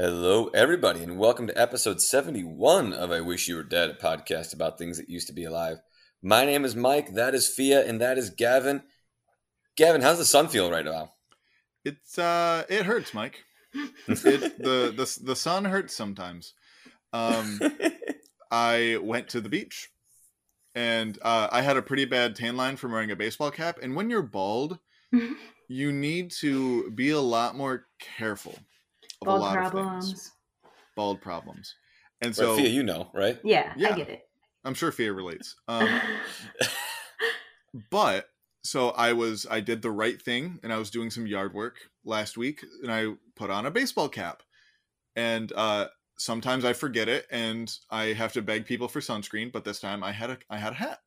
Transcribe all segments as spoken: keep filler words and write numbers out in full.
Hello, everybody, and welcome to episode seventy-one of I Wish You Were Dead, a podcast about things that used to be alive. My name is Mike, that is Fia, and that is Gavin. Gavin, how's the sun feeling right now? It's, uh, it hurts, Mike. it, the, the, the sun hurts sometimes. Um, I went to the beach, and uh, I had a pretty bad tan line from wearing a baseball cap, and when you're bald, you need to be a lot more careful. Bald problems. Bald problems. And so, Fia, you know, right? Yeah, yeah, I get it. I'm sure Fia relates. Um, but so I was, I did the right thing, and I was doing some yard work last week, and I put on a baseball cap. And uh, sometimes I forget it, and I have to beg people for sunscreen. But this time I had a, I had a hat.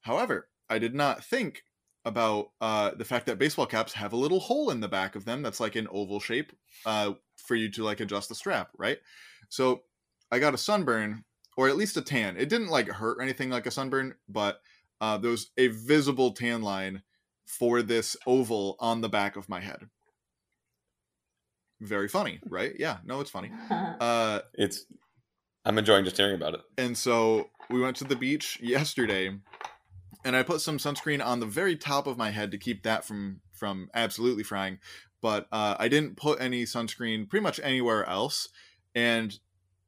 However, I did not think about uh the fact that baseball caps have a little hole in the back of them that's like an oval shape uh for you to like adjust the strap, right? So I got a sunburn, or at least a tan. It didn't like hurt or anything like a sunburn, but uh there was a visible tan line for this oval on the back of my head. Very funny, right? Yeah, no, it's funny. Uh it's I'm enjoying just hearing about it. And so we went to the beach yesterday, and I put some sunscreen on the very top of my head to keep that from, from absolutely frying. But uh, I didn't put any sunscreen pretty much anywhere else. And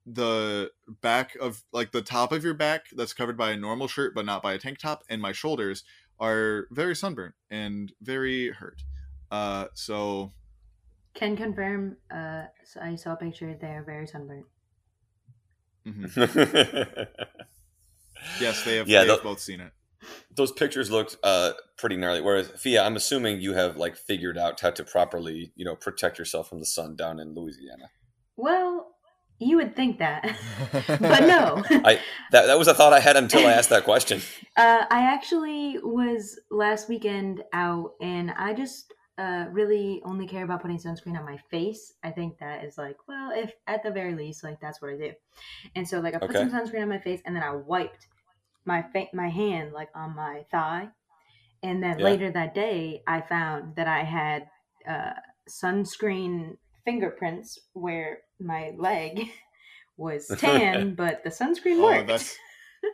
the back of, like the top of your back that's covered by a normal shirt but not by a tank top, and my shoulders are very sunburnt and very hurt. Uh, so. Can confirm, uh, so I saw a picture, they're very sunburnt. Mm-hmm. Yes, they have, yeah, they have both seen it. Those pictures looked uh, pretty gnarly. Whereas, Fia, I'm assuming you have like figured out how to properly, you know, protect yourself from the sun down in Louisiana. Well, you would think that, but no. I that that was a thought I had until I asked that question. Uh, I actually was last weekend out, and I just uh, really only care about putting sunscreen on my face. I think that is like, well, if at the very least, like that's what I do. And so, like, I put okay. some sunscreen on my face, and then I wiped my fa- my hand like on my thigh, and then yeah. later that day I found that I had uh sunscreen fingerprints where my leg was tan, but the sunscreen oh, worked. That's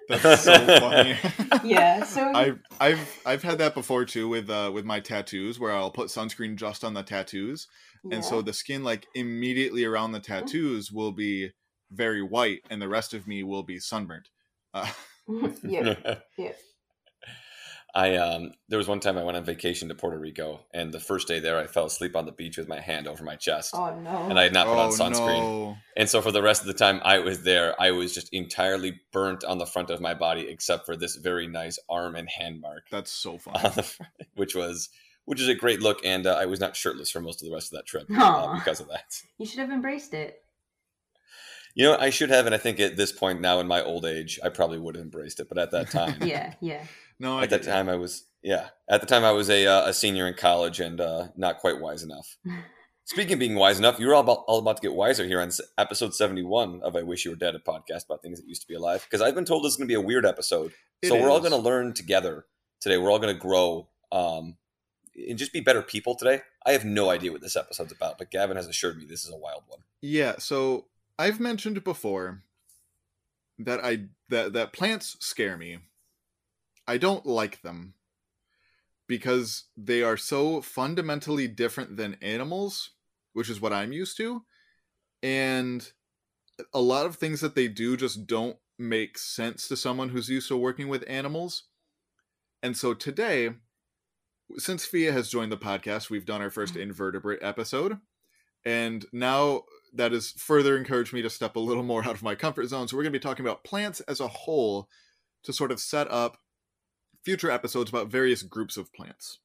that's so funny. Yeah, so I've I've I've had that before too with uh with my tattoos, where I'll put sunscreen just on the tattoos, yeah. and so the skin like immediately around the tattoos will be very white, and the rest of me will be sunburnt. Uh, yeah, yeah. I um there was one time I went on vacation to Puerto Rico, and the first day there I fell asleep on the beach with my hand over my chest. Oh no. And I had not put oh, on sunscreen. No. And so for the rest of the time I was there, I was just entirely burnt on the front of my body except for this very nice arm and hand mark. That's so funny. On the front, which was which is a great look, and uh, I was not shirtless for most of the rest of that trip uh, because of that. You should have embraced it. You know, I should have, and I think at this point now in my old age, I probably would have embraced it. But at that time, yeah, yeah, no, I at that time that. I was, yeah, at the time I was a uh, a senior in college and uh, not quite wise enough. Speaking of being wise enough, you're all about, all about to get wiser here on episode seventy-one of I Wish You Were Dead, a podcast about things that used to be alive. Because I've been told this is going to be a weird episode, it so is. We're all going to learn together today. We're all going to grow um, and just be better people today. I have no idea what this episode's about, but Gavin has assured me this is a wild one. Yeah, so. I've mentioned before that I that, that plants scare me. I don't like them because they are so fundamentally different than animals, which is what I'm used to. And a lot of things that they do just don't make sense to someone who's used to working with animals. And so today, since Fia has joined the podcast, we've done our first invertebrate episode. And now that has further encouraged me to step a little more out of my comfort zone. So we're going to be talking about plants as a whole to sort of set up future episodes about various groups of plants.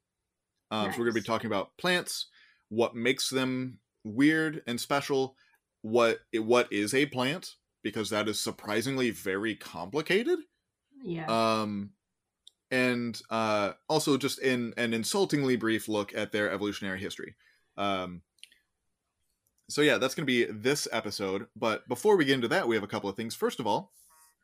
Um, nice. So we're going to be talking about plants, what makes them weird and special, what what is a plant, because that is surprisingly very complicated. Yeah. Um, and uh, also just in an insultingly brief look at their evolutionary history. Um So yeah, that's going to be this episode. But before we get into that, we have a couple of things. First of all,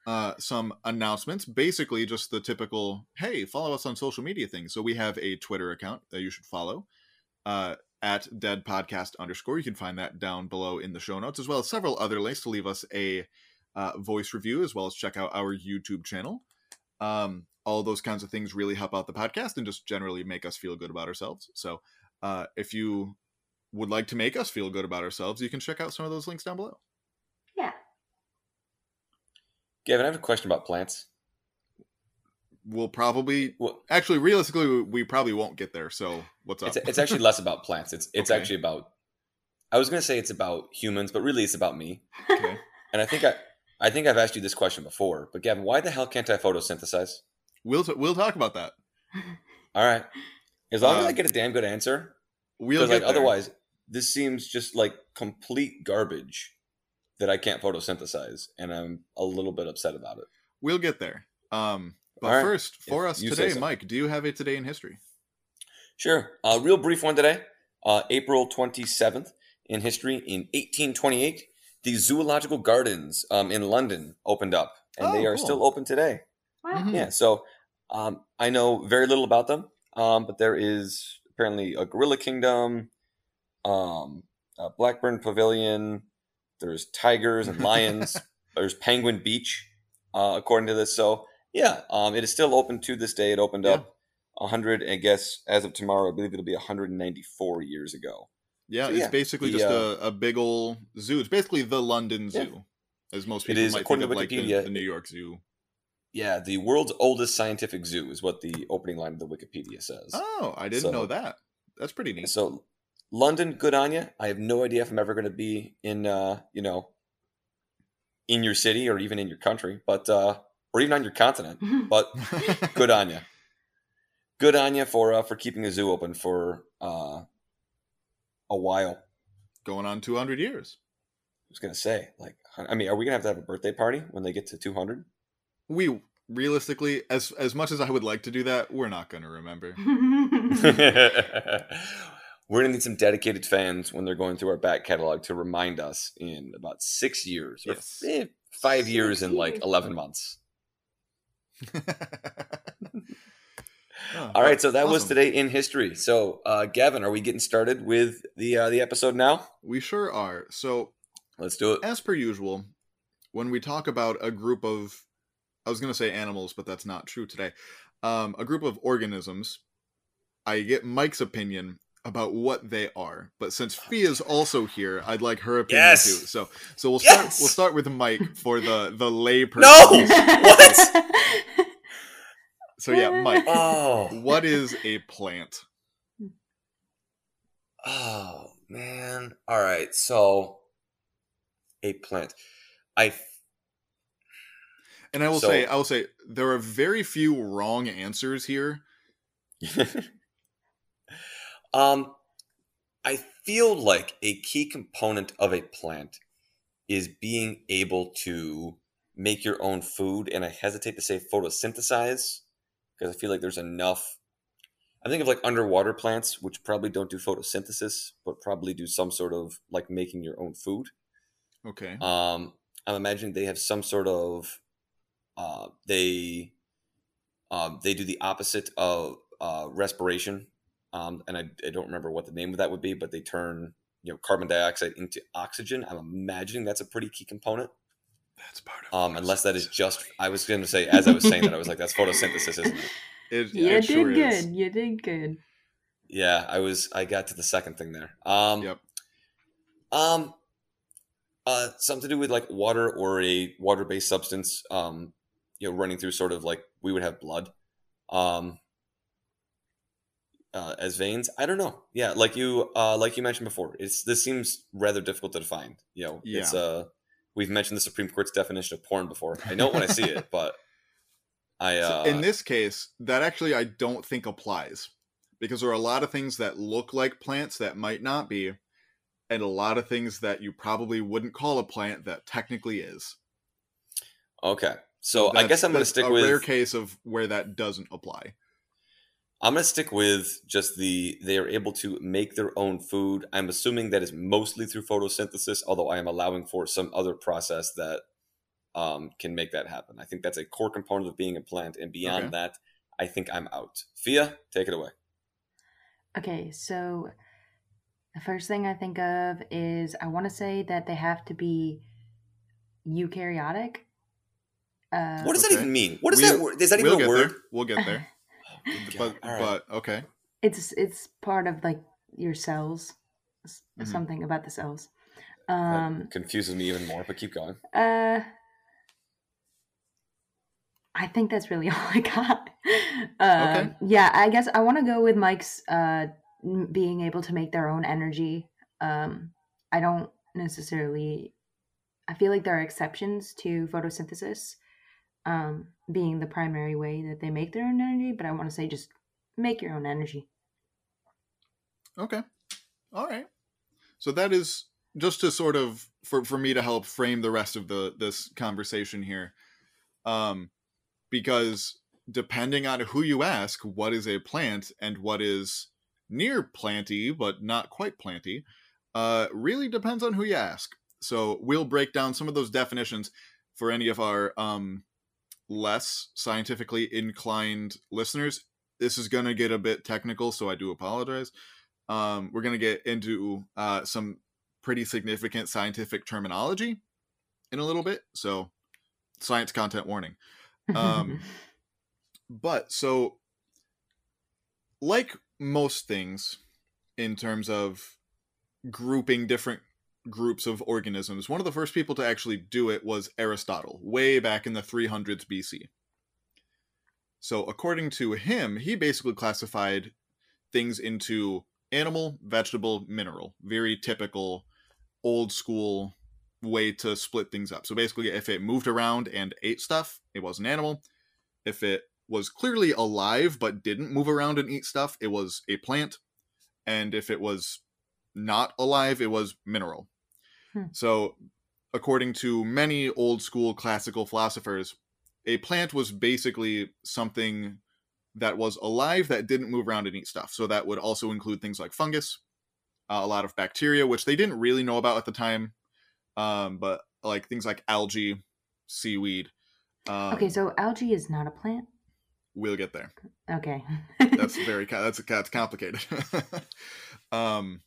uh, some announcements. Basically, just the typical, hey, follow us on social media thing. So we have a Twitter account that you should follow. Uh, at deadpodcast underscore. You can find that down below in the show notes, as well as several other links to leave us a uh, voice review, as well as check out our YouTube channel. Um, all those kinds of things really help out the podcast and just generally make us feel good about ourselves. So uh, if you would like to make us feel good about ourselves, you can check out some of those links down below. Yeah. Gavin, I have a question about plants. We'll probably, well, actually, realistically, we probably won't get there. So what's up? It's, it's actually less about plants. It's it's okay. actually about, I was going to say it's about humans, but really it's about me. Okay. And I think, I, I think I've asked you this question before, but Gavin, why the hell can't I photosynthesize? We'll, t- we'll talk about that. All right. As long uh, as I get a damn good answer. We'll get like, there. Otherwise, this seems just like complete garbage that I can't photosynthesize. And I'm a little bit upset about it. We'll get there. Um, But right. first, for if us today, so. Mike, do you have a Today in History? Sure. A real brief one today. Uh, April twenty-seventh in history, in eighteen twenty-eight, the Zoological Gardens um, in London opened up. And oh, they are cool. still open today. Wow. Mm-hmm. Yeah, so um, I know very little about them, um, but there is apparently a gorilla kingdom, um, a Blackburn Pavilion, there's tigers and lions, there's Penguin Beach, uh, according to this, so... Yeah, um, it is still open to this day. It opened yeah. up one hundred, I guess, as of tomorrow, I believe it'll be one hundred ninety-four years ago. Yeah, so, yeah. it's basically the, just uh, a, a big old zoo. It's basically the London yeah. Zoo, as most people it is, might according think to of Wikipedia, like the, the New York Zoo. Yeah, the world's oldest scientific zoo is what the opening line of the Wikipedia says. Oh, I didn't so, know that. That's pretty neat. So, London, good on you. I have no idea if I'm ever going to be in, uh, you know, in your city or even in your country, but... Uh, Or even on your continent, but good on you. Good on you for uh, for keeping a zoo open for uh, a while. Going on two hundred years. I was going to say, like, I mean, are we going to have to have a birthday party when they get to two hundred? We, realistically, as as much as I would like to do that, we're not going to remember. We're going to need some dedicated fans when they're going through our back catalog to remind us in about six years. Yes. Or, eh, five six years and like eleven months. oh, all right, so that awesome. was Today in History. So uh Gavin, are we getting started with the uh the episode now? We sure are. So let's do it. As per usual, when we talk about a group of I was gonna say animals, but that's not true today. Um a group of organisms, I get Mike's opinion about what they are. But since Fia's also here, I'd like her opinion yes. too. So so we'll start yes. we'll start with Mike for the, the lay person. No! What? So yeah, Mike. Oh. What is a plant? Oh man! All right, so a plant. I and I will so, say, I will say, there are very few wrong answers here. um, I feel like a key component of a plant is being able to make your own food, and I hesitate to say photosynthesize. Because I feel like there's enough. I think of like underwater plants, which probably don't do photosynthesis, but probably do some sort of like making your own food. Okay. Um, I'm imagining they have some sort of uh, they um, they do the opposite of uh, respiration, um, and I, I don't remember what the name of that would be, but they turn you know carbon dioxide into oxygen. I'm imagining that's a pretty key component. That's part of um, unless that is just, I was going to say, as I was saying that, I was like, that's photosynthesis, isn't it? it you it did sure good. Is. You did good. Yeah, I was, I got to the second thing there. Um, yep. Um, uh, something to do with like water or a water-based substance, um, you know, running through sort of like we would have blood um, uh, as veins. I don't know. Yeah. Like you, uh, like you mentioned before, it's, this seems rather difficult to define, you know, yeah. it's a, uh, We've mentioned the Supreme Court's definition of porn before. I know it when I see it, but I... Uh... So in this case, that actually I don't think applies. Because there are a lot of things that look like plants that might not be. And a lot of things that you probably wouldn't call a plant that technically is. Okay. So, so I guess I'm going to stick a with... a rare case of where that doesn't apply. I'm going to stick with just the, they are able to make their own food. I'm assuming that is mostly through photosynthesis, although I am allowing for some other process that um, can make that happen. I think that's a core component of being a plant. And beyond okay. that, I think I'm out. Fia, take it away. Okay, so The first thing I think of is I want to say that they have to be eukaryotic. Uh, what does okay. that even mean? What is we'll, that word? Is that we'll even a word? There. We'll get there. but, right. but okay. It's it's part of like your cells, mm-hmm. something about the cells. Um, that confuses me even more, but keep going. Uh, I think that's really all I got. Um, okay. Yeah, I guess I want to go with Mike's uh, being able to make their own energy. Um, I don't necessarily... I feel like there are exceptions to photosynthesis um, being the primary way that they make their own energy, but I want to say just make your own energy. Okay. All right. So that is just to sort of, for, for me to help frame the rest of the this conversation here, um, because depending on who you ask, what is a plant and what is near planty, but not quite planty, uh, really depends on who you ask. So we'll break down some of those definitions for any of our um, less scientifically inclined listeners. This is going to get a bit technical, so I do apologize. Um, we're going to get into uh, some pretty significant scientific terminology in a little bit. So science content warning. Um, but so like most things in terms of grouping different groups of organisms, one of the first people to actually do it was Aristotle, way back in the three hundreds B C. So according to him, he basically classified things into animal, vegetable, mineral. Very typical old school way to split things up. So basically, if it moved around and ate stuff, it was an animal. If it was clearly alive but didn't move around and eat stuff, it was a plant. And if it was not alive, it was mineral. Hmm. So according to many old school classical philosophers, a plant was basically something that was alive that didn't move around and eat stuff. So that would also include things like fungus, uh, a lot of bacteria, which they didn't really know about at the time, um, but like things like algae, seaweed. Um, okay, so algae is not a plant? We'll get there. Okay. that's very that's that's complicated. um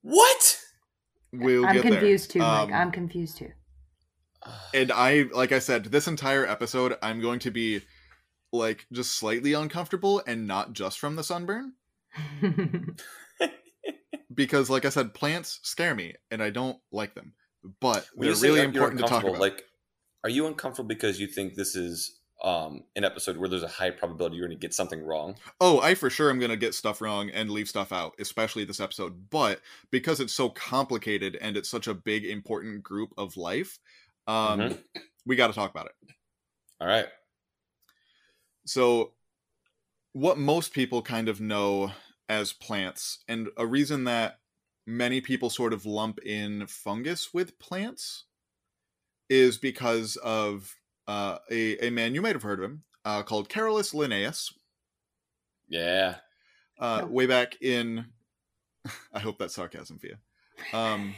What? We'll I'm get confused there. too, Mike. Um, I'm confused too. And I, like I said, this entire episode, I'm going to be like just slightly uncomfortable and not just from the sunburn. Because like I said, plants scare me and I don't like them. But they're really important to talk about. Like, are you uncomfortable because you think this is um, an episode where there's a high probability you're going to get something wrong? Oh, I for sure am going to get stuff wrong and leave stuff out, especially this episode. But because it's so complicated and it's such a big, important group of life, um, mm-hmm. we got to talk about it. All right. So what most people kind of know as plants, and a reason that many people sort of lump in fungus with plants, is because of Uh, a, a man, you might have heard of him, uh, called Carolus Linnaeus. Yeah. Uh, way back in, I hope that's sarcasm for you, um,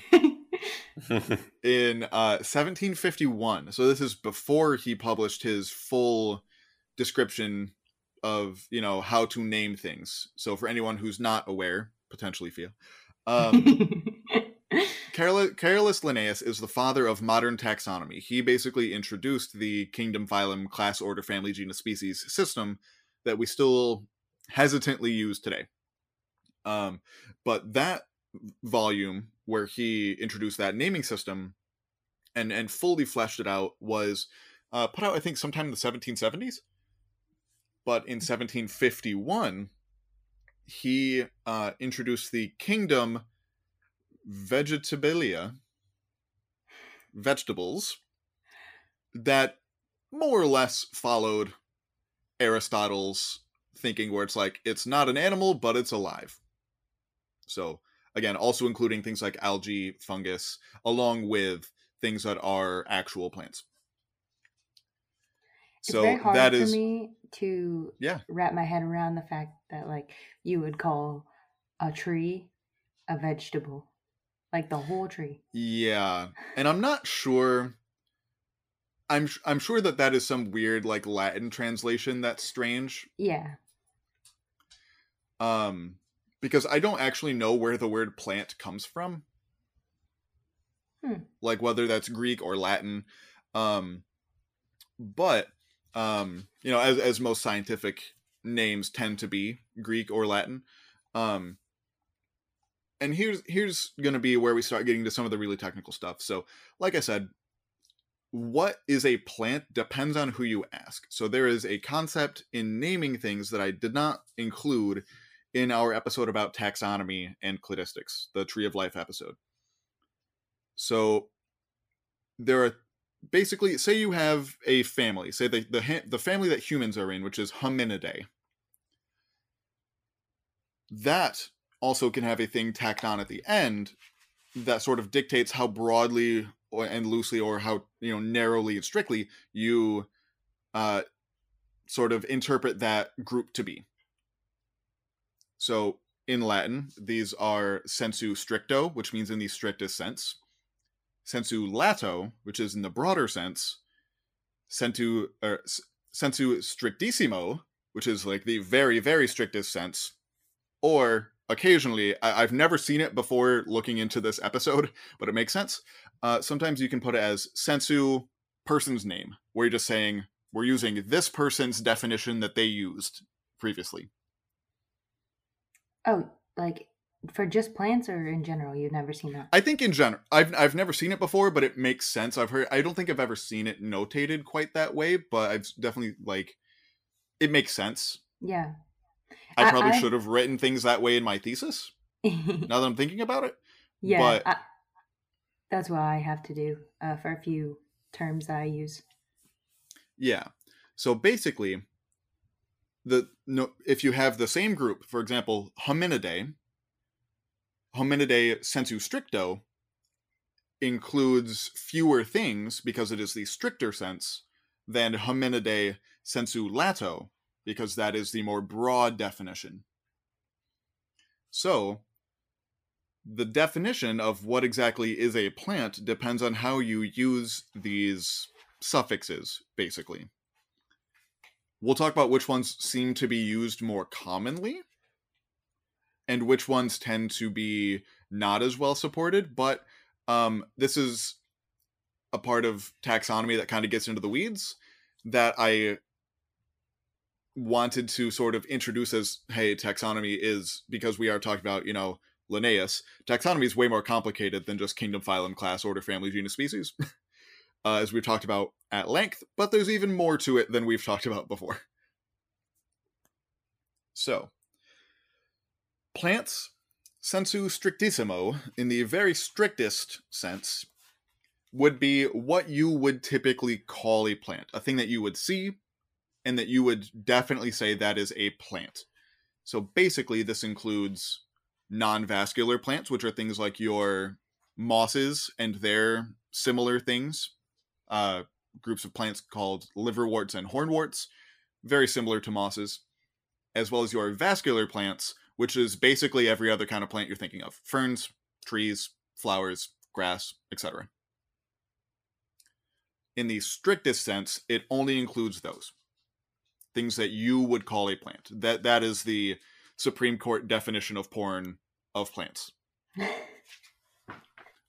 in uh, seventeen fifty-one. So this is before he published his full description of, you know, how to name things. So for anyone who's not aware, potentially for you, um, Carol- Carolus Linnaeus is the father of modern taxonomy. He basically introduced the kingdom, phylum, class, order, family, genus, species system that we still hesitantly use today. Um, but that volume where he introduced that naming system and, and fully fleshed it out was uh, put out, I think, sometime in the seventeen seventies. But in seventeen fifty-one, he uh, introduced the kingdom Vegetabilia, vegetables, that more or less followed Aristotle's thinking, where it's like it's not an animal but it's alive. So again, also including things like algae, fungus, along with things that are actual plants. It's so very hard that for is me to yeah. wrap my head around the fact that like you would call a tree a vegetable. Like the whole tree. Yeah. And I'm not sure. I'm I'm sure that that is some weird like Latin translation that's strange. Yeah. Um, because I don't actually know where the word plant comes from. Hmm. Like whether that's Greek or Latin. Um, but, um, you know, as, as most scientific names tend to be Greek or Latin. Um, and here's, here's going to be where we start getting to some of the really technical stuff. So like I said, what is a plant depends on who you ask. So there is a concept in naming things that I did not include in our episode about taxonomy and cladistics, the Tree of Life episode. So there are basically, say you have a family, say the, the, the family that humans are in, which is Hominidae. That also can have a thing tacked on at the end that sort of dictates how broadly and loosely, or how, you know, narrowly and strictly you uh, sort of interpret that group to be. So in Latin, these are sensu stricto, which means in the strictest sense, sensu lato, which is in the broader sense, sensu, er, sensu strictissimo, which is like the very, very strictest sense, or occasionally, I, I've never seen it before looking into this episode, but it makes sense. Uh, sometimes you can put it as sensu person's name, where you're just saying, we're using this person's definition that they used previously. Oh, like for just plants or in general? You've never seen that? I think in general. I've I've never seen it before, but it makes sense. I've heard, I don't think I've ever seen it notated quite that way, but I've definitely, like, it makes sense. Yeah. I, I probably I... should have written things that way in my thesis, now that I'm thinking about it. Yeah. But... I... That's what I have to do uh, for a few terms that I use. Yeah. So basically, the no, if you have the same group, for example, Hominidae, Hominidae sensu stricto includes fewer things because it is the stricter sense than Hominidae sensu lato, because that is the more broad definition. So... the definition of what exactly is a plant depends on how you use these suffixes, basically. We'll talk about which ones seem to be used more commonly and which ones tend to be not as well supported, but um, this is a part of taxonomy that kind of gets into the weeds that I wanted to sort of introduce as, hey, taxonomy is, because we are talking about, you know, Linnaeus, taxonomy is way more complicated than just kingdom, phylum, class, order, family, genus, species, uh, as we've talked about at length, but there's even more to it than we've talked about before. So, plants, sensu strictissimo, in the very strictest sense, would be what you would typically call a plant, a thing that you would see and that you would definitely say that is a plant. So basically, this includes non-vascular plants, which are things like your mosses and their similar things, uh, groups of plants called liverworts and hornworts, very similar to mosses, as well as your vascular plants, which is basically every other kind of plant you're thinking of, ferns, trees, flowers, grass, et cetera. In the strictest sense, it only includes those things that you would call a plant. That that is the Supreme Court definition of porn of plants. All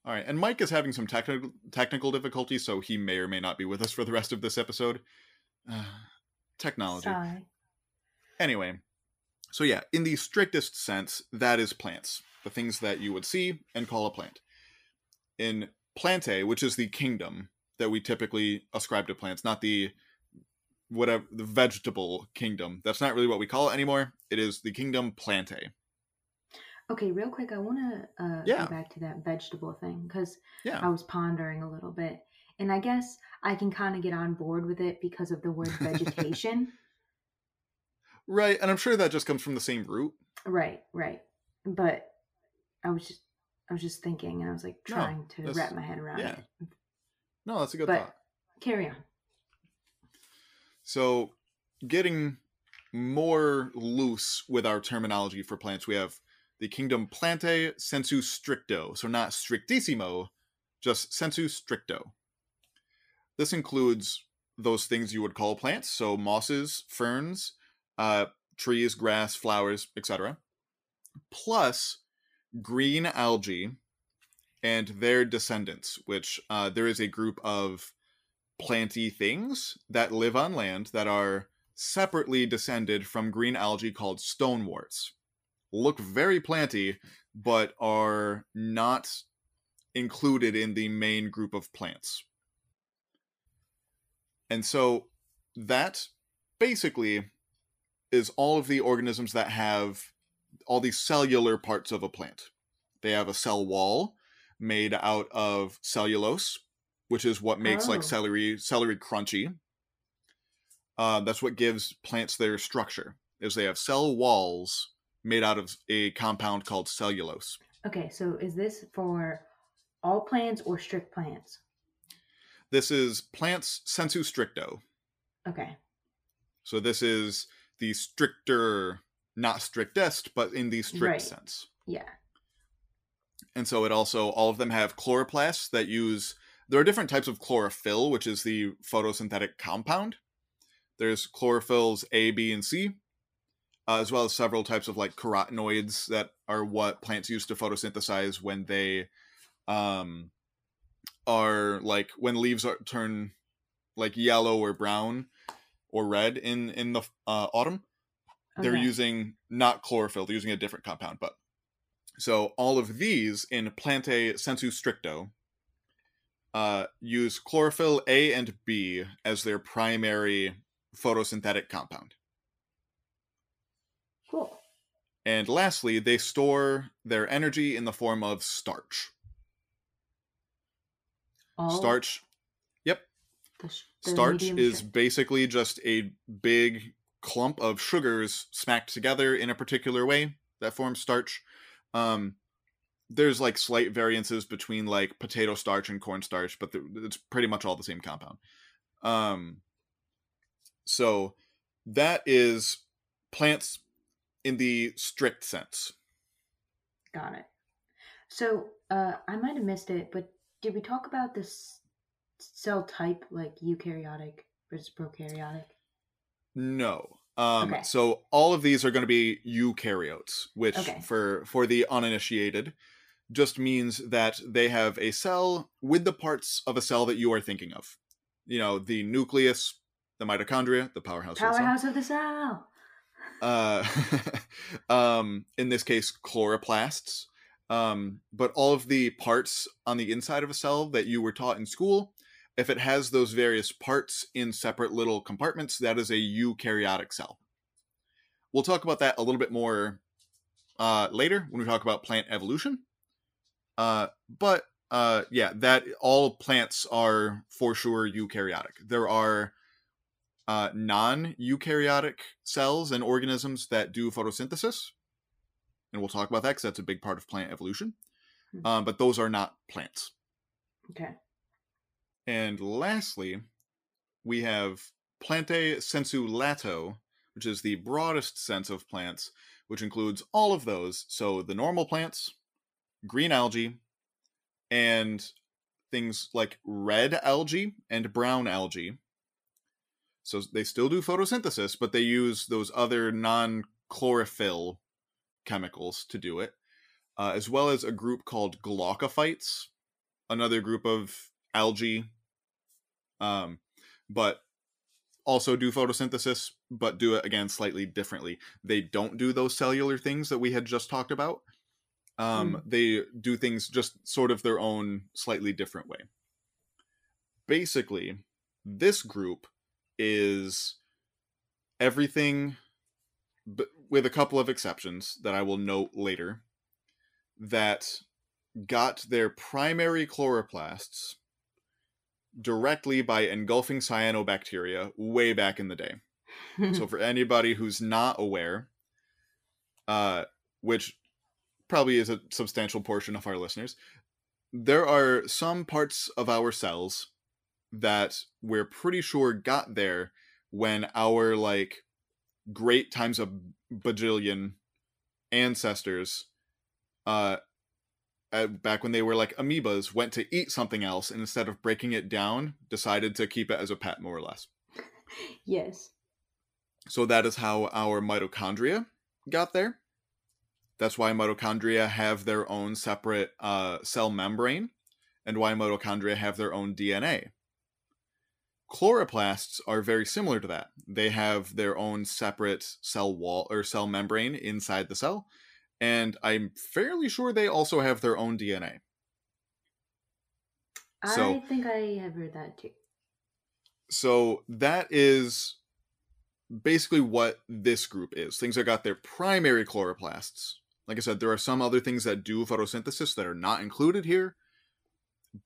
right, and Mike is having some technical technical difficulties, so he may or may not be with us for the rest of this episode. Uh, technology. Sorry. Anyway, so yeah, in the strictest sense, that is plants, the things that you would see and call a plant. In Plantae, which is the kingdom that we typically ascribe to plants, not the whatever the vegetable kingdom. That's not really what we call it anymore. It is the kingdom Plantae. Okay, real quick, I want to uh, yeah. go back to that vegetable thing because yeah. I was pondering a little bit, and I guess I can kind of get on board with it because of the word vegetation. Right, and I'm sure that just comes from the same root. Right, right. But I was just, I was just thinking, and I was like trying no, to wrap my head around yeah. it. No, that's a good but thought. Carry on. So getting more loose with our terminology for plants, we have the kingdom Plantae sensu stricto. So not strictissimo, just sensu stricto. This includes those things you would call plants. So mosses, ferns, uh, trees, grass, flowers, et cetera. plus green algae and their descendants, which uh, there is a group of planty things that live on land that are separately descended from green algae called stoneworts. Look very planty, but are not included in the main group of plants. And so that basically is all of the organisms that have all the cellular parts of a plant. They have a cell wall made out of cellulose, which is what makes oh. like celery, celery crunchy. Uh, that's what gives plants their structure, is they have cell walls made out of a compound called cellulose. Okay, so is this for all plants or strict plants? This is plants sensu stricto. Okay. So this is the stricter, not strictest, but in the strict right. sense. Yeah. And so it also, all of them have chloroplasts that use, there are different types of chlorophyll, which is the photosynthetic compound. There's chlorophylls A, B, and C, uh, as well as several types of like carotenoids that are what plants use to photosynthesize when they um, are like, when leaves are, turn like yellow or brown or red in, in the uh, autumn. Okay. They're using not chlorophyll, they're using a different compound. But so all of these in Plantae sensu stricto uh, use chlorophyll A and B as their primary photosynthetic compound. Cool. And lastly, they store their energy in the form of starch. All starch. Yep. The sh- the starch is strip. basically just a big clump of sugars smacked together in a particular way that forms starch. Um, there's like slight variances between like potato starch and corn starch, but the, it's pretty much all the same compound. Um, So that is plants in the strict sense. Got it. So uh, I might have missed it, but did we talk about this cell type, like eukaryotic versus prokaryotic? No. Um, okay. So all of these are going to be eukaryotes, which okay. for, for the uninitiated just means that they have a cell with the parts of a cell that you are thinking of. You know, the nucleus, the mitochondria, the powerhouse, powerhouse of the cell. Of the cell. Uh, um, in this case, chloroplasts. Um, but all of the parts on the inside of a cell that you were taught in school, if it has those various parts in separate little compartments, that is a eukaryotic cell. We'll talk about that a little bit more uh, later when we talk about plant evolution. Uh, but uh, yeah, that all plants are for sure eukaryotic. There are Uh, non-eukaryotic cells and organisms that do photosynthesis. And we'll talk about that because that's a big part of plant evolution. Mm-hmm. Um, but those are not plants. Okay. And lastly, we have Plantae sensu lato, which is the broadest sense of plants, which includes all of those. So the normal plants, green algae, and things like red algae and brown algae. So they still do photosynthesis, but they use those other non-chlorophyll chemicals to do it, uh, as well as a group called glaucophytes, another group of algae, um, but also do photosynthesis, but do it, again, slightly differently. They don't do those cellular things that we had just talked about. Um, mm. They do things just sort of their own, slightly different way. Basically, this group is everything, but with a couple of exceptions that I will note later, that got their primary chloroplasts directly by engulfing cyanobacteria way back in the day. So for anybody who's not aware, uh, which probably is a substantial portion of our listeners, there are some parts of our cells that we're pretty sure got there when our like great times a bajillion ancestors uh back when they were like amoebas went to eat something else, and instead of breaking it down decided to keep it as a pet, more or less. Yes. So that is how our mitochondria got there. That's why mitochondria have their own separate uh, cell membrane, and why mitochondria have their own D N A. Chloroplasts are very similar to that. They have their own separate cell wall or cell membrane inside the cell, and I'm fairly sure they also have their own D N A. I so, think I have heard that too. So that is basically what this group is. Things that got their primary chloroplasts. Like I said, there are some other things that do photosynthesis that are not included here,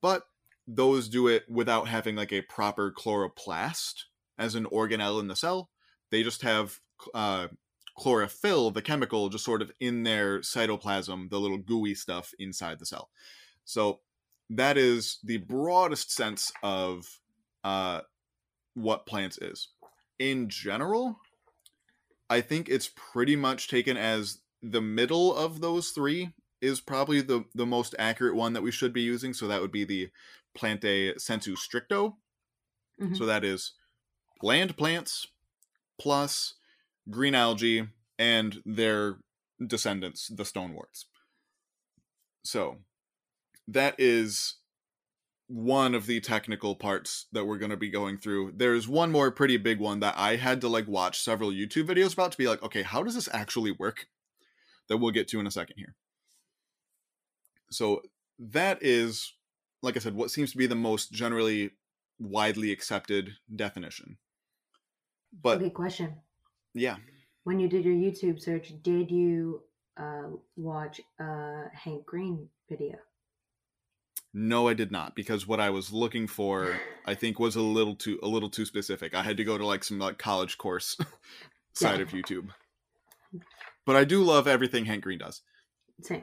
but those do it without having like a proper chloroplast as an organelle in the cell. They just have uh, chlorophyll, the chemical, just sort of in their cytoplasm, the little gooey stuff inside the cell. So that is the broadest sense of uh, what plants is. In general, I think it's pretty much taken as the middle of those three is probably the, the most accurate one that we should be using. So that would be the Plantae sensu stricto. Mm-hmm. So that is land plants plus green algae and their descendants, the stoneworts. So that is one of the technical parts that we're going to be going through. There's one more pretty big one that I had to like watch several YouTube videos about to be like, okay, how does this actually work? That we'll get to in a second here. So that is, like I said, what seems to be the most generally widely accepted definition. But okay, question. Yeah. When you did your YouTube search, did you uh, watch a Hank Green video? No, I did not, because what I was looking for, I think, was a little too a little too specific. I had to go to like some like college course side yeah. of YouTube. But I do love everything Hank Green does. Same.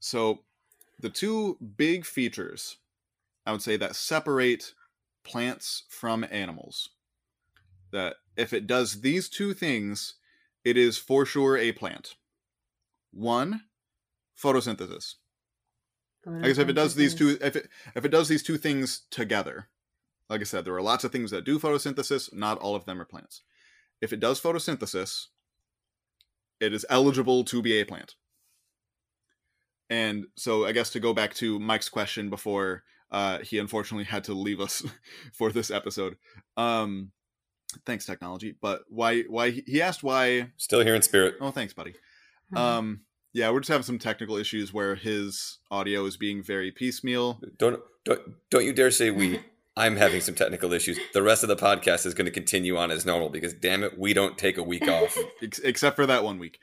So the two big features, I would say, that separate plants from animals, that if it does these two things, it is for sure a plant. One, photosynthesis. photosynthesis. I guess if it does these two, if it, if it does these two things together, like I said, there are lots of things that do photosynthesis. Not all of them are plants. If it does photosynthesis, it is eligible to be a plant. And so I guess to go back to Mike's question before uh, he unfortunately had to leave us for this episode. Um, thanks, technology. But why why he asked why... Still here in spirit. Oh, thanks, buddy. Mm-hmm. Um, yeah, we're just having some technical issues where his audio is being very piecemeal. Don't don't, don't you dare say we. I'm having some technical issues. The rest of the podcast is going to continue on as normal because, damn it, we don't take a week off. Ex- except for that one week.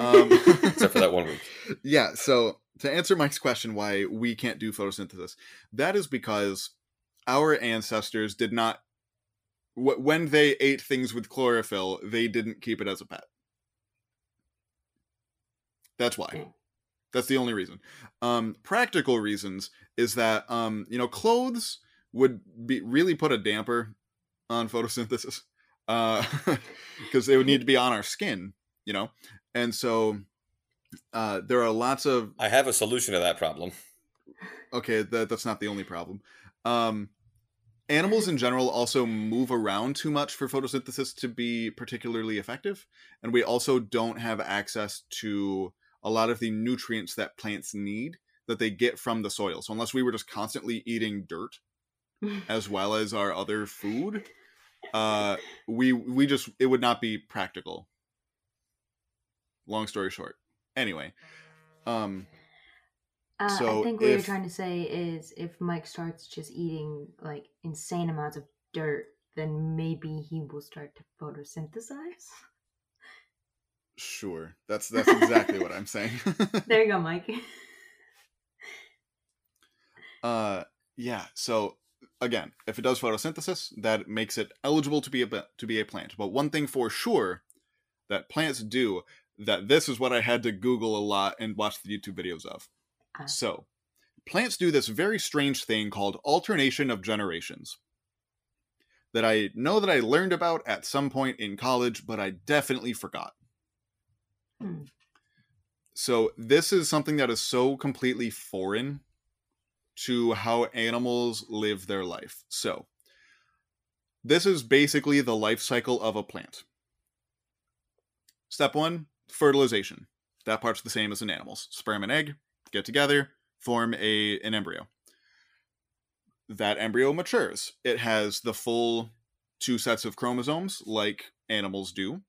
Um, except for that one week. Yeah, so... To answer Mike's question why we can't do photosynthesis, that is because our ancestors did not, when they ate things with chlorophyll, they didn't keep it as a pet. That's why. That's the only reason. Um, practical reasons is that, um, you know, clothes would be really put a damper on photosynthesis because uh, they would need to be on our skin, you know? And so... Uh, there are lots of... I have a solution to that problem. Okay, that, that's not the only problem. Um, animals in general also move around too much for photosynthesis to be particularly effective. And we also don't have access to a lot of the nutrients that plants need that they get from the soil. So unless we were just constantly eating dirt as well as our other food, uh, we we just it would not be practical. Long story short. Anyway, um, uh, so I think what if, you're trying to say is if Mike starts just eating like insane amounts of dirt, then maybe he will start to photosynthesize. Sure, that's that's exactly what I'm saying. There you go, Mike. uh, yeah. So again, if it does photosynthesis, that makes it eligible to be a to be a plant. But one thing for sure that plants do. That this is what I had to Google a lot and watch the YouTube videos of. Uh. So, plants do this very strange thing called alternation of generations. That I know that I learned about at some point in college, but I definitely forgot. Mm. So, this is something that is so completely foreign to how animals live their life. So, this is basically the life cycle of a plant. Step one, fertilization. That part's the same as in animals. Sperm and egg get together, form a an embryo. That embryo matures. It has the full two sets of chromosomes like animals do.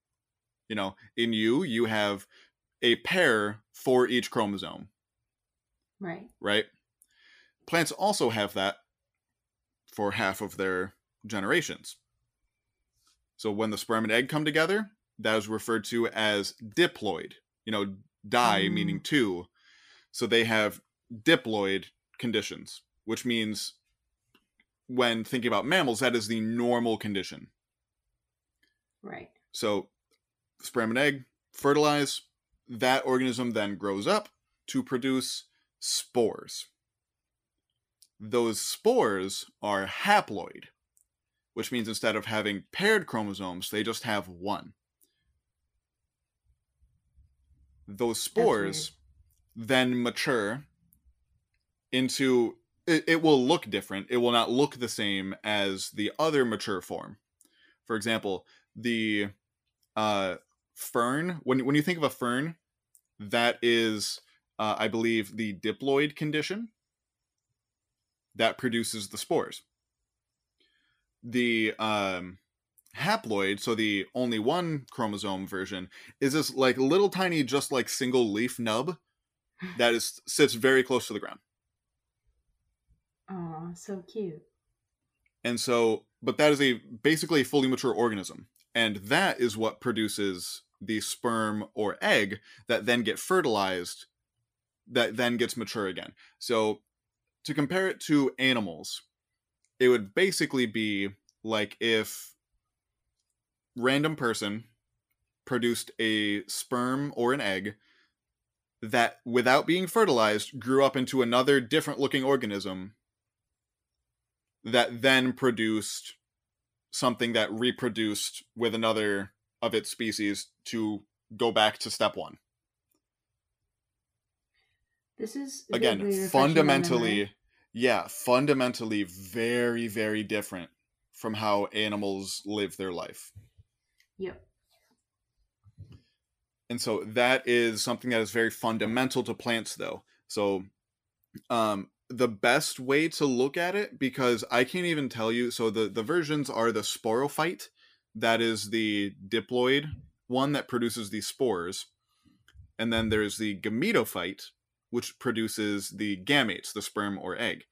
You know, in you, you have a pair for each chromosome. Right. Right? Plants also have that for half of their generations. So when the sperm and egg come together, that is referred to as diploid. You know, di mm. meaning two. So they have diploid conditions, which means when thinking about mammals, that is the normal condition. Right. So sperm and egg fertilize. That organism then grows up to produce spores. Those spores are haploid, which means instead of having paired chromosomes, they just have one. Those spores then mature into, it, it will look different. It will not look the same as the other mature form. For example, the uh, fern, when, when you think of a fern, that is, uh, I believe, the diploid condition. That produces the spores. The um, haploid, so the only one chromosome version, is this like little tiny, just like single leaf nub that is sits very close to the ground. Oh, so cute. And so, but that is a basically a fully mature organism. And that is what produces the sperm or egg that then get fertilized, that then gets mature again. So to compare it to animals, it would basically be like if random person produced a sperm or an egg that, without being fertilized, grew up into another different looking organism that then produced something that reproduced with another of its species to go back to step one. This is again fundamentally, yeah, fundamentally very, very different from how animals live their life. Yep. And so that is something that is very fundamental to plants, though. So, um, the best way to look at it, because I can't even tell you. So the the versions are the sporophyte, that is the diploid one that produces the spores, and then there's the gametophyte, which produces the gametes, the sperm or egg.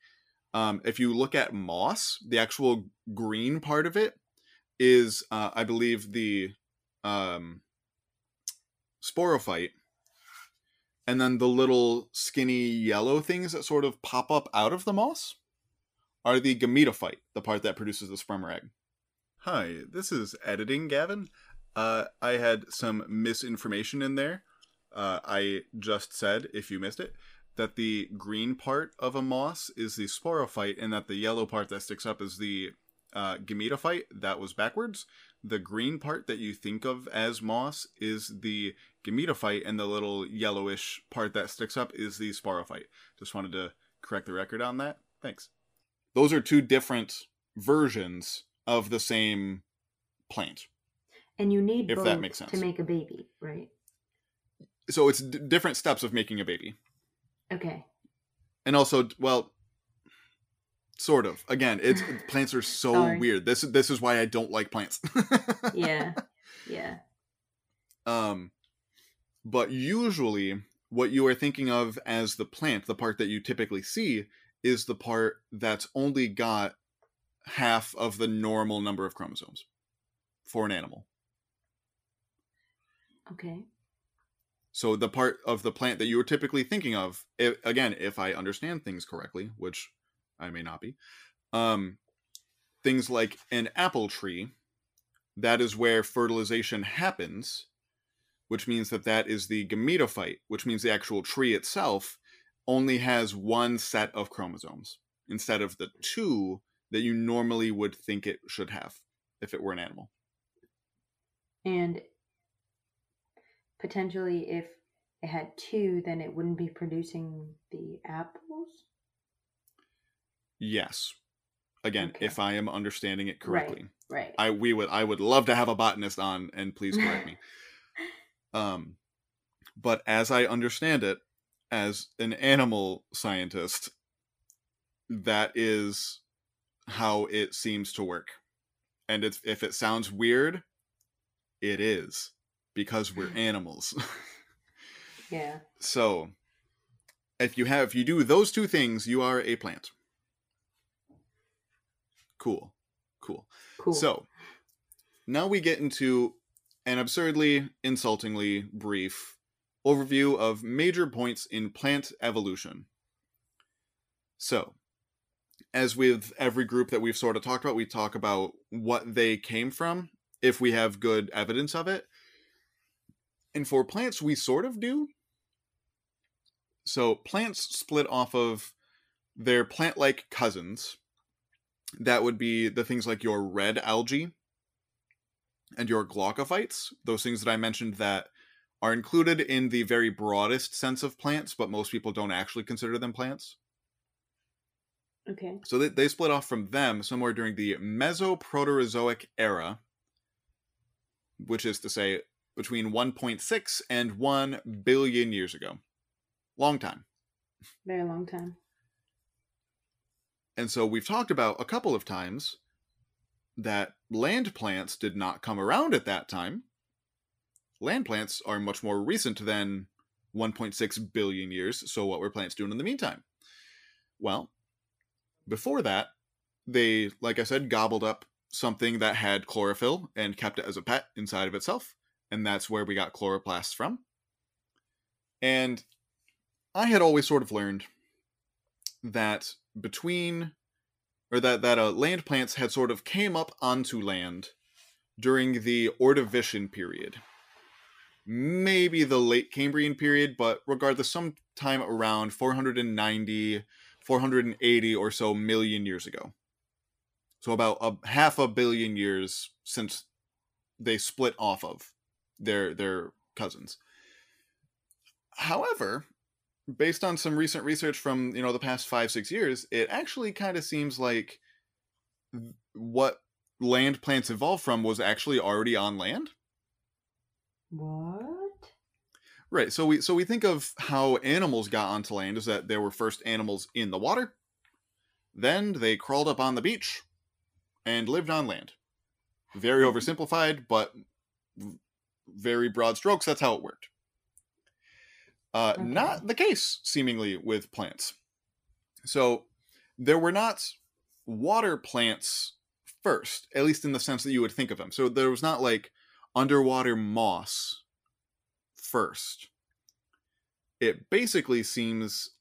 Um, if you look at moss, the actual green part of it is, uh, I believe, the um, sporophyte. And then the little skinny yellow things that sort of pop up out of the moss are the gametophyte, the part that produces the sperm or egg. Hi, this is editing, Gavin. Uh, I had some misinformation in there. Uh, I just said, if you missed it, that the green part of a moss is the sporophyte and that the yellow part that sticks up is the uh, gametophyte. That was backwards. The green part that you think of as moss is the gametophyte and the little yellowish part that sticks up is the sporophyte. Just wanted to correct the record on that. Thanks. Those are two different versions of the same plant. And you need if both that makes sense. To make a baby, right? So it's d- different steps of making a baby. Okay. And also, well, sort of. Again, it's plants are so Sorry. weird. This this is why I don't like plants. Yeah. Yeah. Um, but usually what you are thinking of as the plant, the part that you typically see, is the part that's only got half of the normal number of chromosomes for an animal. Okay. So the part of the plant that you were typically thinking of, if, again, if I understand things correctly, which I may not be, um, things like an apple tree, that is where fertilization happens, which means that that is the gametophyte, which means the actual tree itself only has one set of chromosomes instead of the two that you normally would think it should have if it were an animal. And potentially, if it had two, then it wouldn't be producing the apples? Yes. Again, okay. If I am understanding it correctly. Right, right. I, we would, I would love to have a botanist on, and please correct me. Um, But as I understand it, as an animal scientist, that is how it seems to work. And it's, if it sounds weird, it is, because we're animals. Yeah. So if you have, if you do those two things, you are a plant. Cool. Cool. Cool. So now we get into an absurdly, insultingly brief overview of major points in plant evolution. So, as with every group that we've sort of talked about, we talk about what they came from, if we have good evidence of it. And for plants, we sort of do. So plants split off of their plant-like cousins. That would be the things like your red algae and your glaucophytes, those things that I mentioned that are included in the very broadest sense of plants, but most people don't actually consider them plants. Okay. So they, they split off from them somewhere during the Mesoproterozoic era, which is to say between one point six and one billion years ago. Long time. Very long time. And so we've talked about a couple of times that land plants did not come around at that time. Land plants are much more recent than one point six billion years. So what were plants doing in the meantime? Well, before that, they, like I said, gobbled up something that had chlorophyll and kept it as a pet inside of itself. And that's where we got chloroplasts from. And I had always sort of learned that between, or that, that uh, land plants had sort of came up onto land during the Ordovician period. Maybe the late Cambrian period, but regardless, sometime around four hundred ninety, four hundred eighty or so million years ago. So about a half a billion years since they split off of their their cousins. However, based on some recent research from, you know, the past five, six years, it actually kind of seems like what land plants evolved from was actually already on land. What? Right. So we so we think of how animals got onto land is that there were first animals in the water. Then they crawled up on the beach and lived on land. Very oversimplified, but very broad strokes. That's how it worked. Uh, okay. Not the case, seemingly, with plants. So there were not water plants first, at least in the sense that you would think of them. So there was not like underwater moss first. It basically seems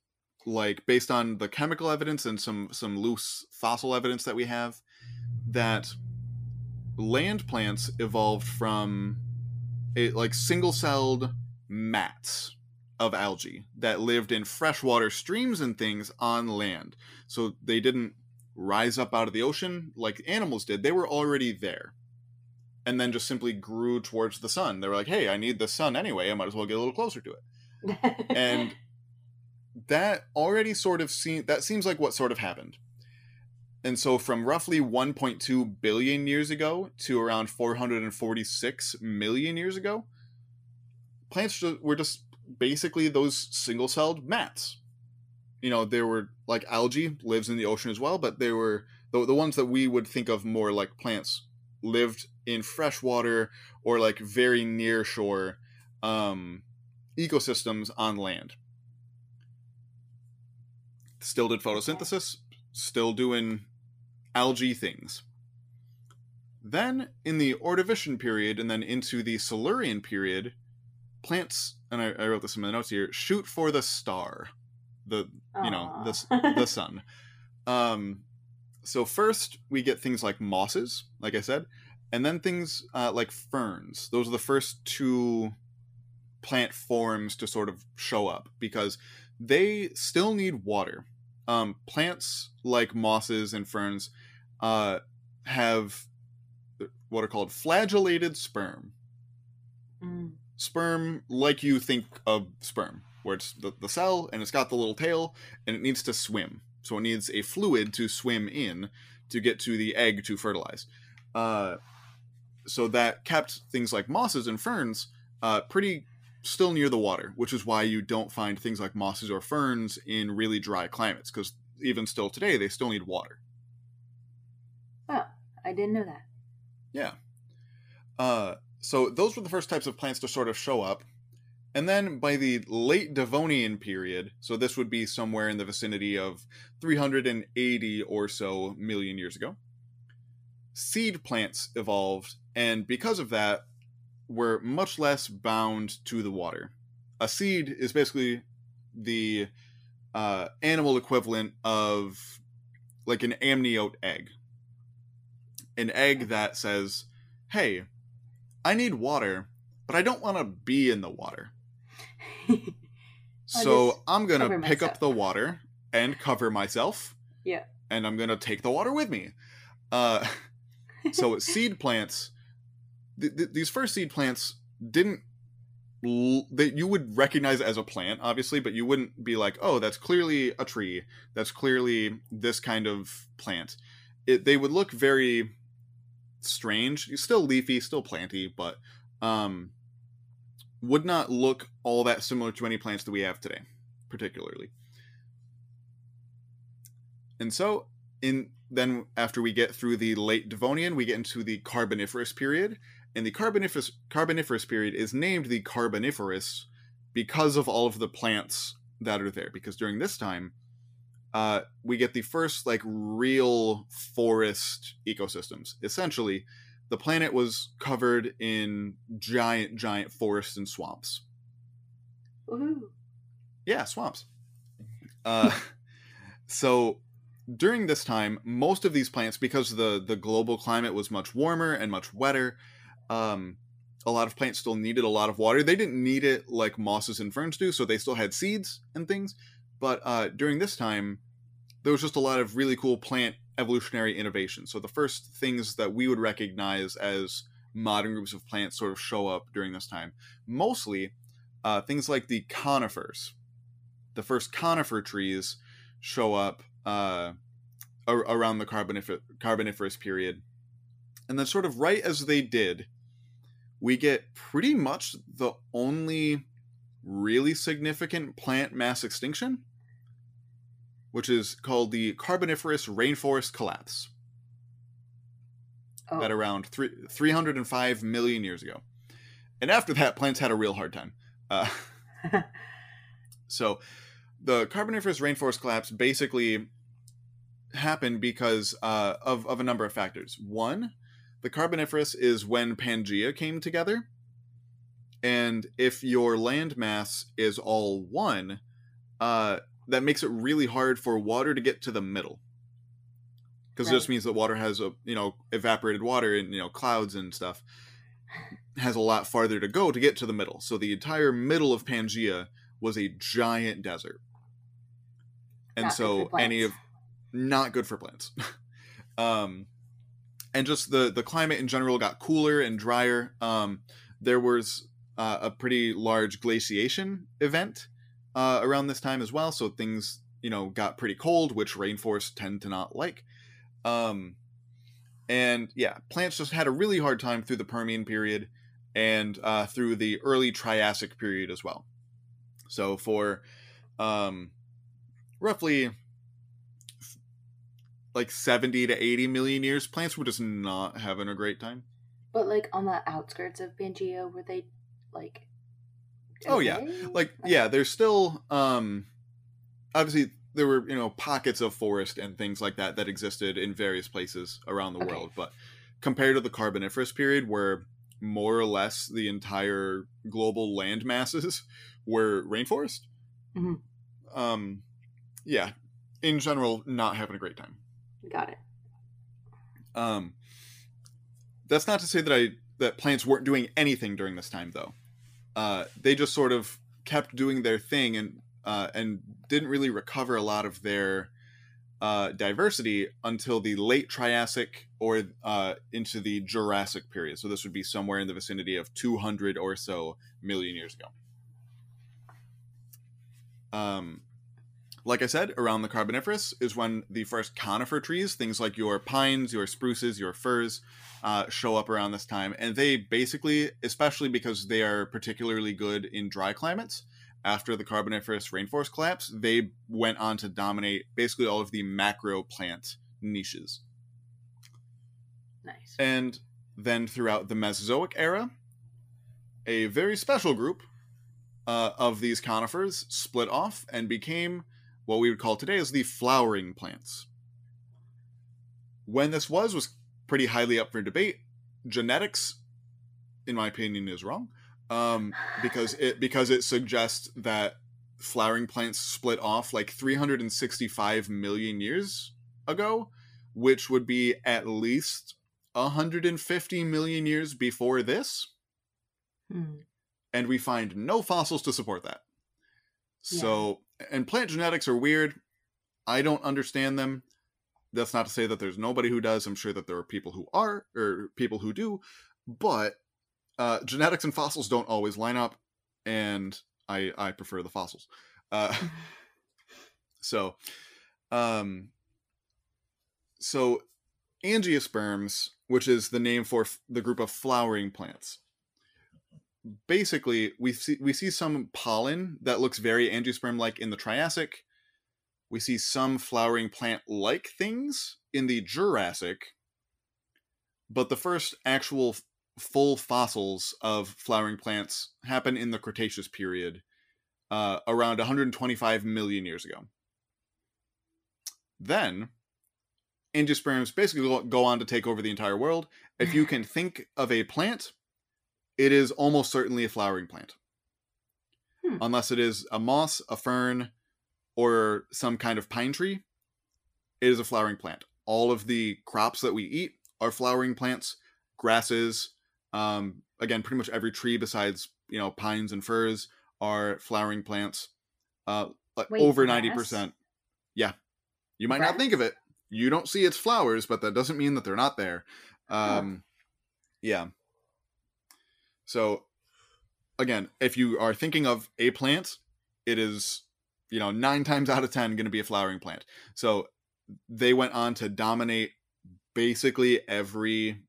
like, based on the chemical evidence and some, some loose fossil evidence that we have, that land plants evolved from a, like single-celled mats of algae that lived in freshwater streams and things on land. So they didn't rise up out of the ocean like animals did. They were already there and then just simply grew towards the sun. They were like, hey, I need the sun anyway. I might as well get a little closer to it. And that already sort of seems, that seems like what sort of happened. And so from roughly one point two billion years ago to around four hundred forty-six million years ago, plants were just basically those single-celled mats. You know, there were, like, algae lives in the ocean as well, but they were the, the ones that we would think of more like plants lived in freshwater or like very near shore um ecosystems on land. Still did photosynthesis, still doing algae things. Then in the Ordovician period and then into the Silurian period, plants, and I, I wrote this in my notes here, shoot for the star, the, Aww. You know, the, the sun. Um, so first we get things like mosses, like I said, and then things uh, like ferns. Those are the first two plant forms to sort of show up because they still need water. Um, plants like mosses and ferns uh, have what are called flagellated sperm. Mm. Sperm like you think of sperm, where it's the, the cell and it's got the little tail and it needs to swim. So it needs a fluid to swim in to get to the egg to fertilize. Uh, so that kept things like mosses and ferns uh, pretty still near the water, which is why you don't find things like mosses or ferns in really dry climates, because even still today, they still need water. Oh, I didn't know that. Yeah. Uh, so those were the first types of plants to sort of show up. And then by the late Devonian period, so this would be somewhere in the vicinity of three hundred eighty or so million years ago, seed plants evolved, and because of that, were much less bound to the water. A seed is basically the uh, animal equivalent of like an amniote egg. An egg that says, hey, I need water, but I don't want to be in the water. So I'm going to pick myself. up the water and cover myself. Yeah. And I'm going to take the water with me. Uh, so seed plants... Th- th- these first seed plants didn't l- that you would recognize as a plant, obviously, but you wouldn't be like, oh, that's clearly a tree. That's clearly this kind of plant. It, they would look very strange. Still leafy, still planty, but um, would not look all that similar to any plants that we have today, particularly. And so in then after we get through the late Devonian, we get into the Carboniferous period. And the Carboniferous Carboniferous period is named the Carboniferous because of all of the plants that are there. Because during this time, uh, we get the first like real forest ecosystems. Essentially, the planet was covered in giant, giant forests and swamps. Woohoo! Yeah, swamps. Uh, so during this time, most of these plants, because the, the global climate was much warmer and much wetter, um, a lot of plants still needed a lot of water. They didn't need it like mosses and ferns do, so they still had seeds and things. But uh, during this time, there was just a lot of really cool plant evolutionary innovation. So the first things that we would recognize as modern groups of plants sort of show up during this time. Mostly uh, things like the conifers. The first conifer trees show up Uh, around the Carbonifer- Carboniferous period. And then sort of right as they did, we get pretty much the only really significant plant mass extinction, which is called the Carboniferous Rainforest Collapse. Oh. At around three- three hundred five million years ago. And after that, plants had a real hard time. Uh, so... The Carboniferous Rainforest Collapse basically happened because uh, of, of a number of factors. One, the Carboniferous is when Pangaea came together. And if your land mass is all one, uh, that makes it really hard for water to get to the middle. Because right. It just means that water has, a you know, evaporated water and, you know, clouds and stuff has a lot farther to go to get to the middle. So the entire middle of Pangaea was a giant desert. And not so any of not good for plants. um, and just the, the climate in general got cooler and drier. Um, there was uh, a pretty large glaciation event uh, around this time as well. So things, you know, got pretty cold, which rainforests tend to not like. Um, and yeah, plants just had a really hard time through the Permian period and uh, through the early Triassic period as well. So for um, roughly f- like seventy to eighty million years, plants were just not having a great time. But like on the outskirts of Pangaea, were they like... okay? Oh yeah. Like, yeah, there's still... Um, obviously, there were, you know, pockets of forest and things like that that existed in various places around the okay. world. But compared to the Carboniferous period, where more or less the entire global land masses were rainforest. Mm-hmm. Um, yeah, in general, not having a great time. Got it. Um, that's not to say that I that plants weren't doing anything during this time, though. Uh, they just sort of kept doing their thing and uh, and didn't really recover a lot of their uh, diversity until the late Triassic or uh, into the Jurassic period. So this would be somewhere in the vicinity of two hundred or so million years ago. Um, Like I said, around the Carboniferous is when the first conifer trees, things like your pines, your spruces, your firs, uh, show up around this time. And they basically, especially because they are particularly good in dry climates, after the Carboniferous Rainforest Collapse, they went on to dominate basically all of the macro plant niches. Nice. And then throughout the Mesozoic era, a very special group uh, of these conifers split off and became what we would call today as the flowering plants. When this was, was pretty highly up for debate. Genetics, in my opinion, is wrong um, because it because it suggests that flowering plants split off like three hundred sixty-five million years ago, which would be at least one hundred fifty million years before this. Hmm. And we find no fossils to support that. Yeah. So, and plant genetics are weird. I don't understand them. That's not to say that there's nobody who does. I'm sure that there are people who are, or people who do. But uh, genetics and fossils don't always line up. And I, I prefer the fossils. Uh, so, um, so angiosperms, which is the name for f- the group of flowering plants. Basically, we see we see some pollen that looks very angiosperm-like in the Triassic. We see some flowering plant-like things in the Jurassic. But the first actual f- full fossils of flowering plants happen in the Cretaceous period, uh, around one hundred twenty-five million years ago. Then, angiosperms basically go on to take over the entire world. If you can think of a plant, it is almost certainly a flowering plant. Hmm. Unless it is a moss, a fern, or some kind of pine tree, it is a flowering plant. All of the crops that we eat are flowering plants, grasses. Um, again, pretty much every tree besides, you know, pines and firs are flowering plants. Uh, Wait, over grass? ninety percent. Yeah. You might grass? not think of it. You don't see its flowers, but that doesn't mean that they're not there. Um, oh. Yeah. So, again, if you are thinking of a plant, it is, you know, nine times out of ten going to be a flowering plant. So they went on to dominate basically every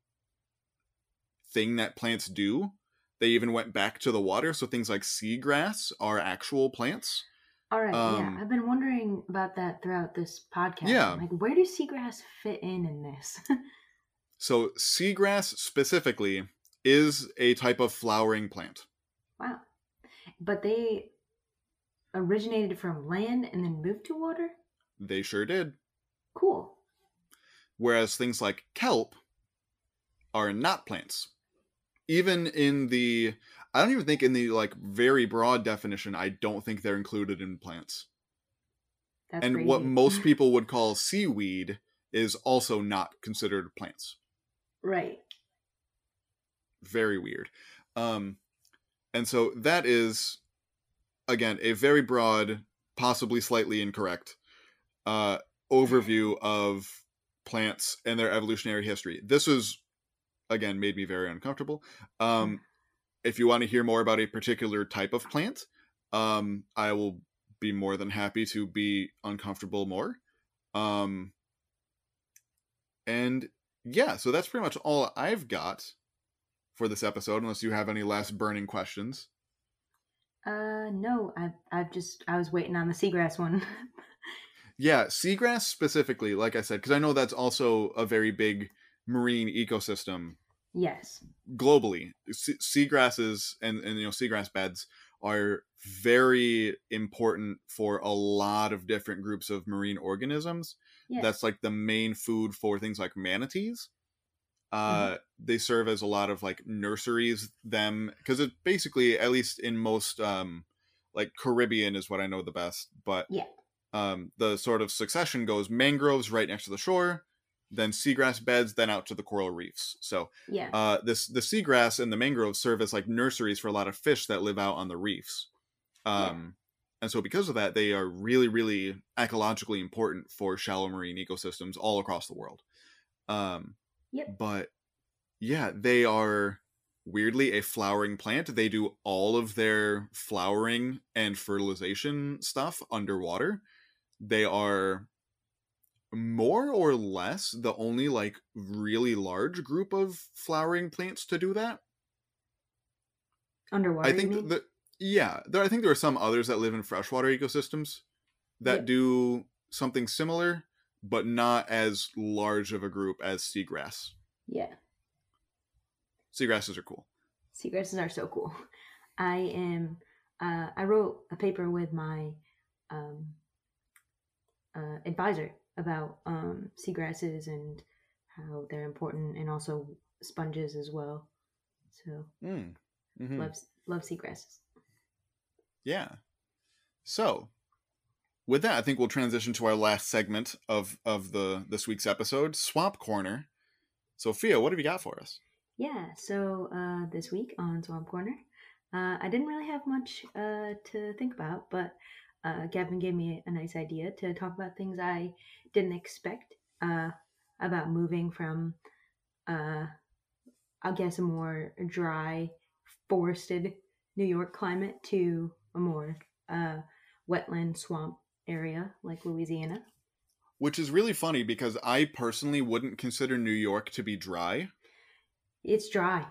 thing that plants do. They even went back to the water. So things like seagrass are actual plants. All right. Um, yeah. I've been wondering about that throughout this podcast. Yeah. Like, where does seagrass fit in in this? So seagrass specifically is a type of flowering plant. Wow. But they originated from land and then moved to water? They sure did. Cool. Whereas things like kelp are not plants. Even in the, I don't even think in the like very broad definition, I don't think they're included in plants. That's and crazy. What most people would call seaweed is also not considered plants. Right. Very weird. Um, and so that is, again, a very broad, possibly slightly incorrect, uh, overview of plants and their evolutionary history. This is, again, made me very uncomfortable. Um, if you want to hear more about a particular type of plant, um, I will be more than happy to be uncomfortable more. Um, and yeah, so that's pretty much all I've got for this episode, unless you have any last burning questions. Uh, no, I, I've just, I was waiting on the seagrass one. Yeah, seagrass specifically, like I said, because I know that's also a very big marine ecosystem. Yes. Globally, Se- seagrasses and, and, you know, seagrass beds are very important for a lot of different groups of marine organisms. Yes. That's like the main food for things like manatees. Uh, mm-hmm. They serve as a lot of like nurseries, them, because it basically, at least in most, um, like Caribbean is what I know the best, but yeah. um, the sort of succession goes mangroves right next to the shore, then seagrass beds, then out to the coral reefs. So yeah. uh, this, the seagrass and the mangroves serve as like nurseries for a lot of fish that live out on the reefs. Um, yeah. And so because of that, they are really, really ecologically important for shallow marine ecosystems all across the world. Um, Yep. But yeah, they are weirdly a flowering plant. They do all of their flowering and fertilization stuff underwater. they are more or less the only like really large group of flowering plants to do that. Underwater, I think you mean? The, yeah, there, I think there are some others that live in freshwater ecosystems that yeah. do something similar, but not as large of a group as seagrass. Yeah. Seagrasses are cool. Seagrasses are so cool. I am. Uh, I wrote a paper with my um, uh, advisor about um, seagrasses and how they're important, and also sponges as well. So mm. mm-hmm. love love seagrasses. Yeah. So with that, I think we'll transition to our last segment of of the this week's episode, Swamp Corner. Sophia, what have you got for us? Yeah, so uh, this week on Swamp Corner, uh, I didn't really have much uh, to think about, but uh, Gavin gave me a nice idea to talk about things I didn't expect uh, about moving from, uh, I guess, a more dry, forested New York climate to a more uh, wetland swamp area like Louisiana. Which is really funny because I personally wouldn't consider New York to be dry. It's dry.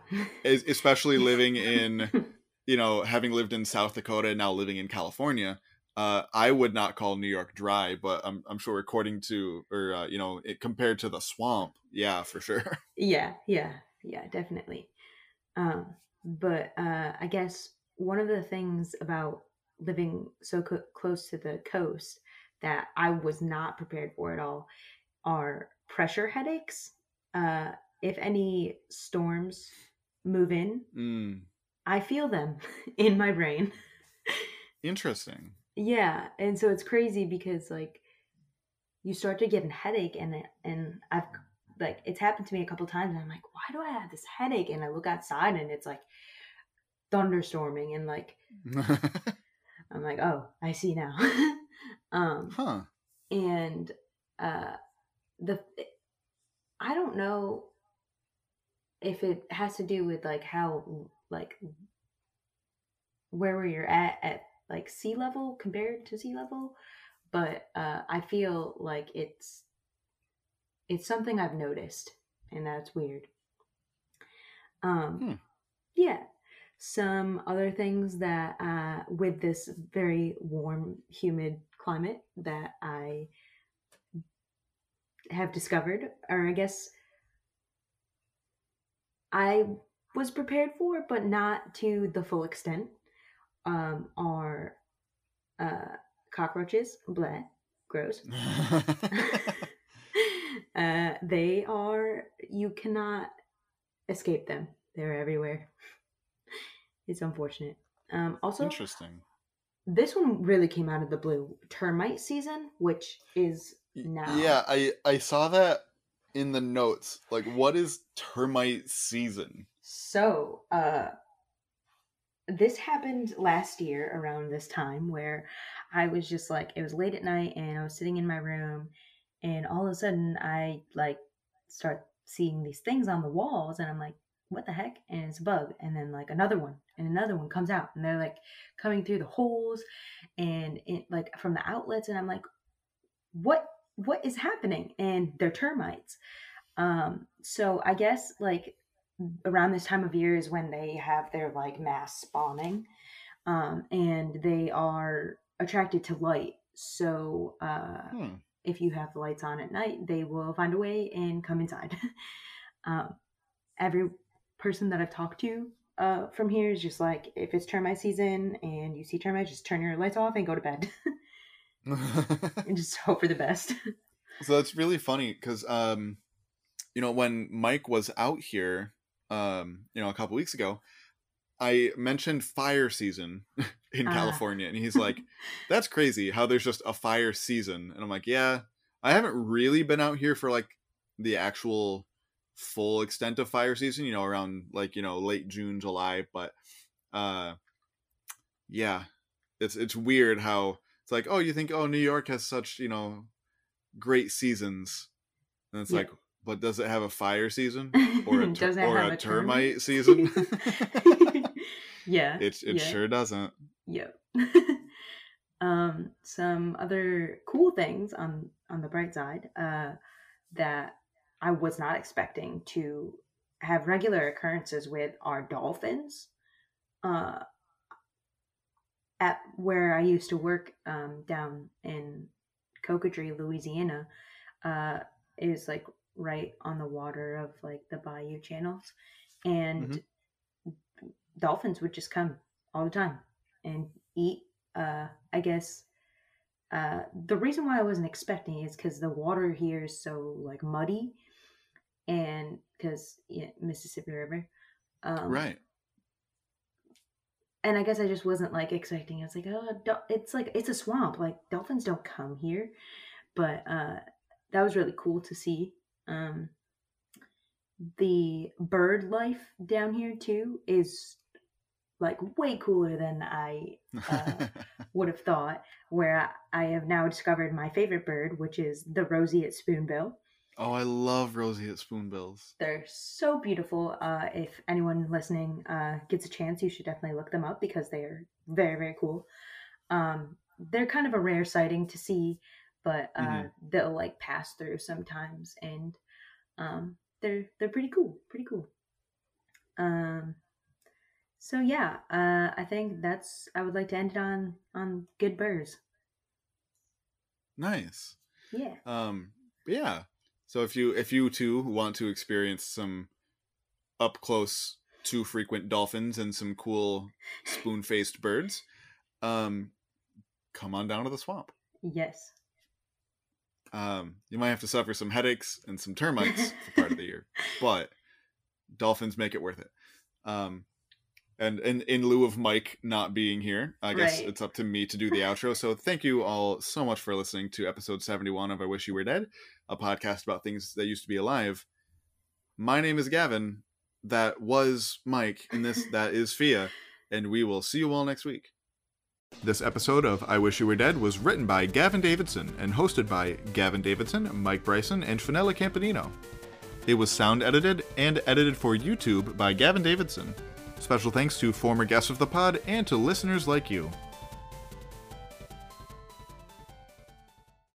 Especially living in, you know, having lived in South Dakota and now living in California, uh, I would not call New York dry, but I'm I'm sure according to, or, uh, you know, it, compared to the swamp, yeah, for sure. Yeah, yeah, yeah, definitely. Um, but uh, I guess one of the things about living so co- close to the coast that I was not prepared for at all are pressure headaches. Uh If any storms move in, mm. I feel them in my brain. Interesting. Yeah. And so it's crazy because like you start to get a headache and it, and I've like, it's happened to me a couple times and I'm like, why do I have this headache? And I look outside and it's like thunderstorming and like, I'm like, oh, I see now. um, huh. And uh, the, I don't know if it has to do with like how like where were you at at like sea level compared to sea level, but uh, I feel like it's it's something I've noticed, and that's weird. Um, hmm. Yeah, some other things that uh, with this very warm, humid climate that I have discovered, or I guess I was prepared for, but not to the full extent, um, are uh, cockroaches. Bleh, gross. uh, they are, you cannot escape them. They're everywhere. It's unfortunate. Um, also, interesting. This one really came out of the blue. Termite season, which is now. Yeah, I, I saw that in the notes. Like, what is termite season? So, uh, this happened last year around this time where I was just like, it was late at night and I was sitting in my room and all of a sudden I like start seeing these things on the walls and I'm like, what the heck? And it's a bug. And then like another one and another one comes out and they're like coming through the holes and it, like from the outlets. And I'm like, what? What is happening? And they're termites. Um, so I guess like around this time of year is when they have their like mass spawning, um, and they are attracted to light. So uh, hmm. if you have the lights on at night, they will find a way and come inside. um, every person that I've talked to uh, from here is just like, if it's termite season and you see termites, just turn your lights off and go to bed. And just hope for the best. So that's really funny because um you know when Mike was out here um you know a couple weeks ago, I mentioned fire season in uh. California, and he's like, that's crazy how there's just a fire season. And I'm like, yeah, I haven't really been out here for like the actual full extent of fire season, you know, around like, you know, late June, July, but uh yeah, it's it's weird how it's like, oh, you think, oh, New York has such, you know, great seasons. And it's yeah. like, but does it have a fire season or a, ter- or a, a termite term? season? Yeah. It it yeah. sure doesn't. Yep. Um, some other cool things on, on the bright side uh, that I was not expecting to have regular occurrences with are dolphins. Uh, at where I used to work um, down in Cocodrie, Louisiana, uh, is like right on the water of like the bayou channels, and mm-hmm. dolphins would just come all the time and eat. Uh, I guess uh, the reason why I wasn't expecting it is because the water here is so like muddy, and because yeah, Mississippi River, um, right? And I guess I just wasn't like expecting. I was like, oh, it's like it's a swamp. Like dolphins don't come here, but uh, that was really cool to see. Um, the bird life down here too is like way cooler than I uh, would have thought, where I, I have now discovered my favorite bird, which is the roseate spoonbill. Oh, I love roseate spoonbills. They're so beautiful. Uh, if anyone listening uh, gets a chance, you should definitely look them up because they are very, very cool. Um, they're kind of a rare sighting to see, but uh, mm-hmm. they'll like pass through sometimes, and um, they're they're pretty cool, pretty cool. Um. So yeah, uh, I think that's, I would like to end it on, on good birds. Nice. Yeah. Um, yeah. So if you, if you too want to experience some up close too frequent dolphins and some cool spoon-faced birds, um, come on down to the swamp. Yes. Um, you might have to suffer some headaches and some termites for part of the year, but dolphins make it worth it. Um, And, and in lieu of Mike not being here, I guess right. It's up to me to do the outro. So thank you all so much for listening to episode seventy-one of I Wish You Were Dead, a podcast about things that used to be alive. My name is Gavin. That was Mike. And this that is Fia. And we will see you all next week. This episode of I Wish You Were Dead was written by Gavin Davidson and hosted by Gavin Davidson, Mike Bryson, and Fenella Campanino. It was sound edited and edited for YouTube by Gavin Davidson. Special thanks to former guests of the pod and to listeners like you.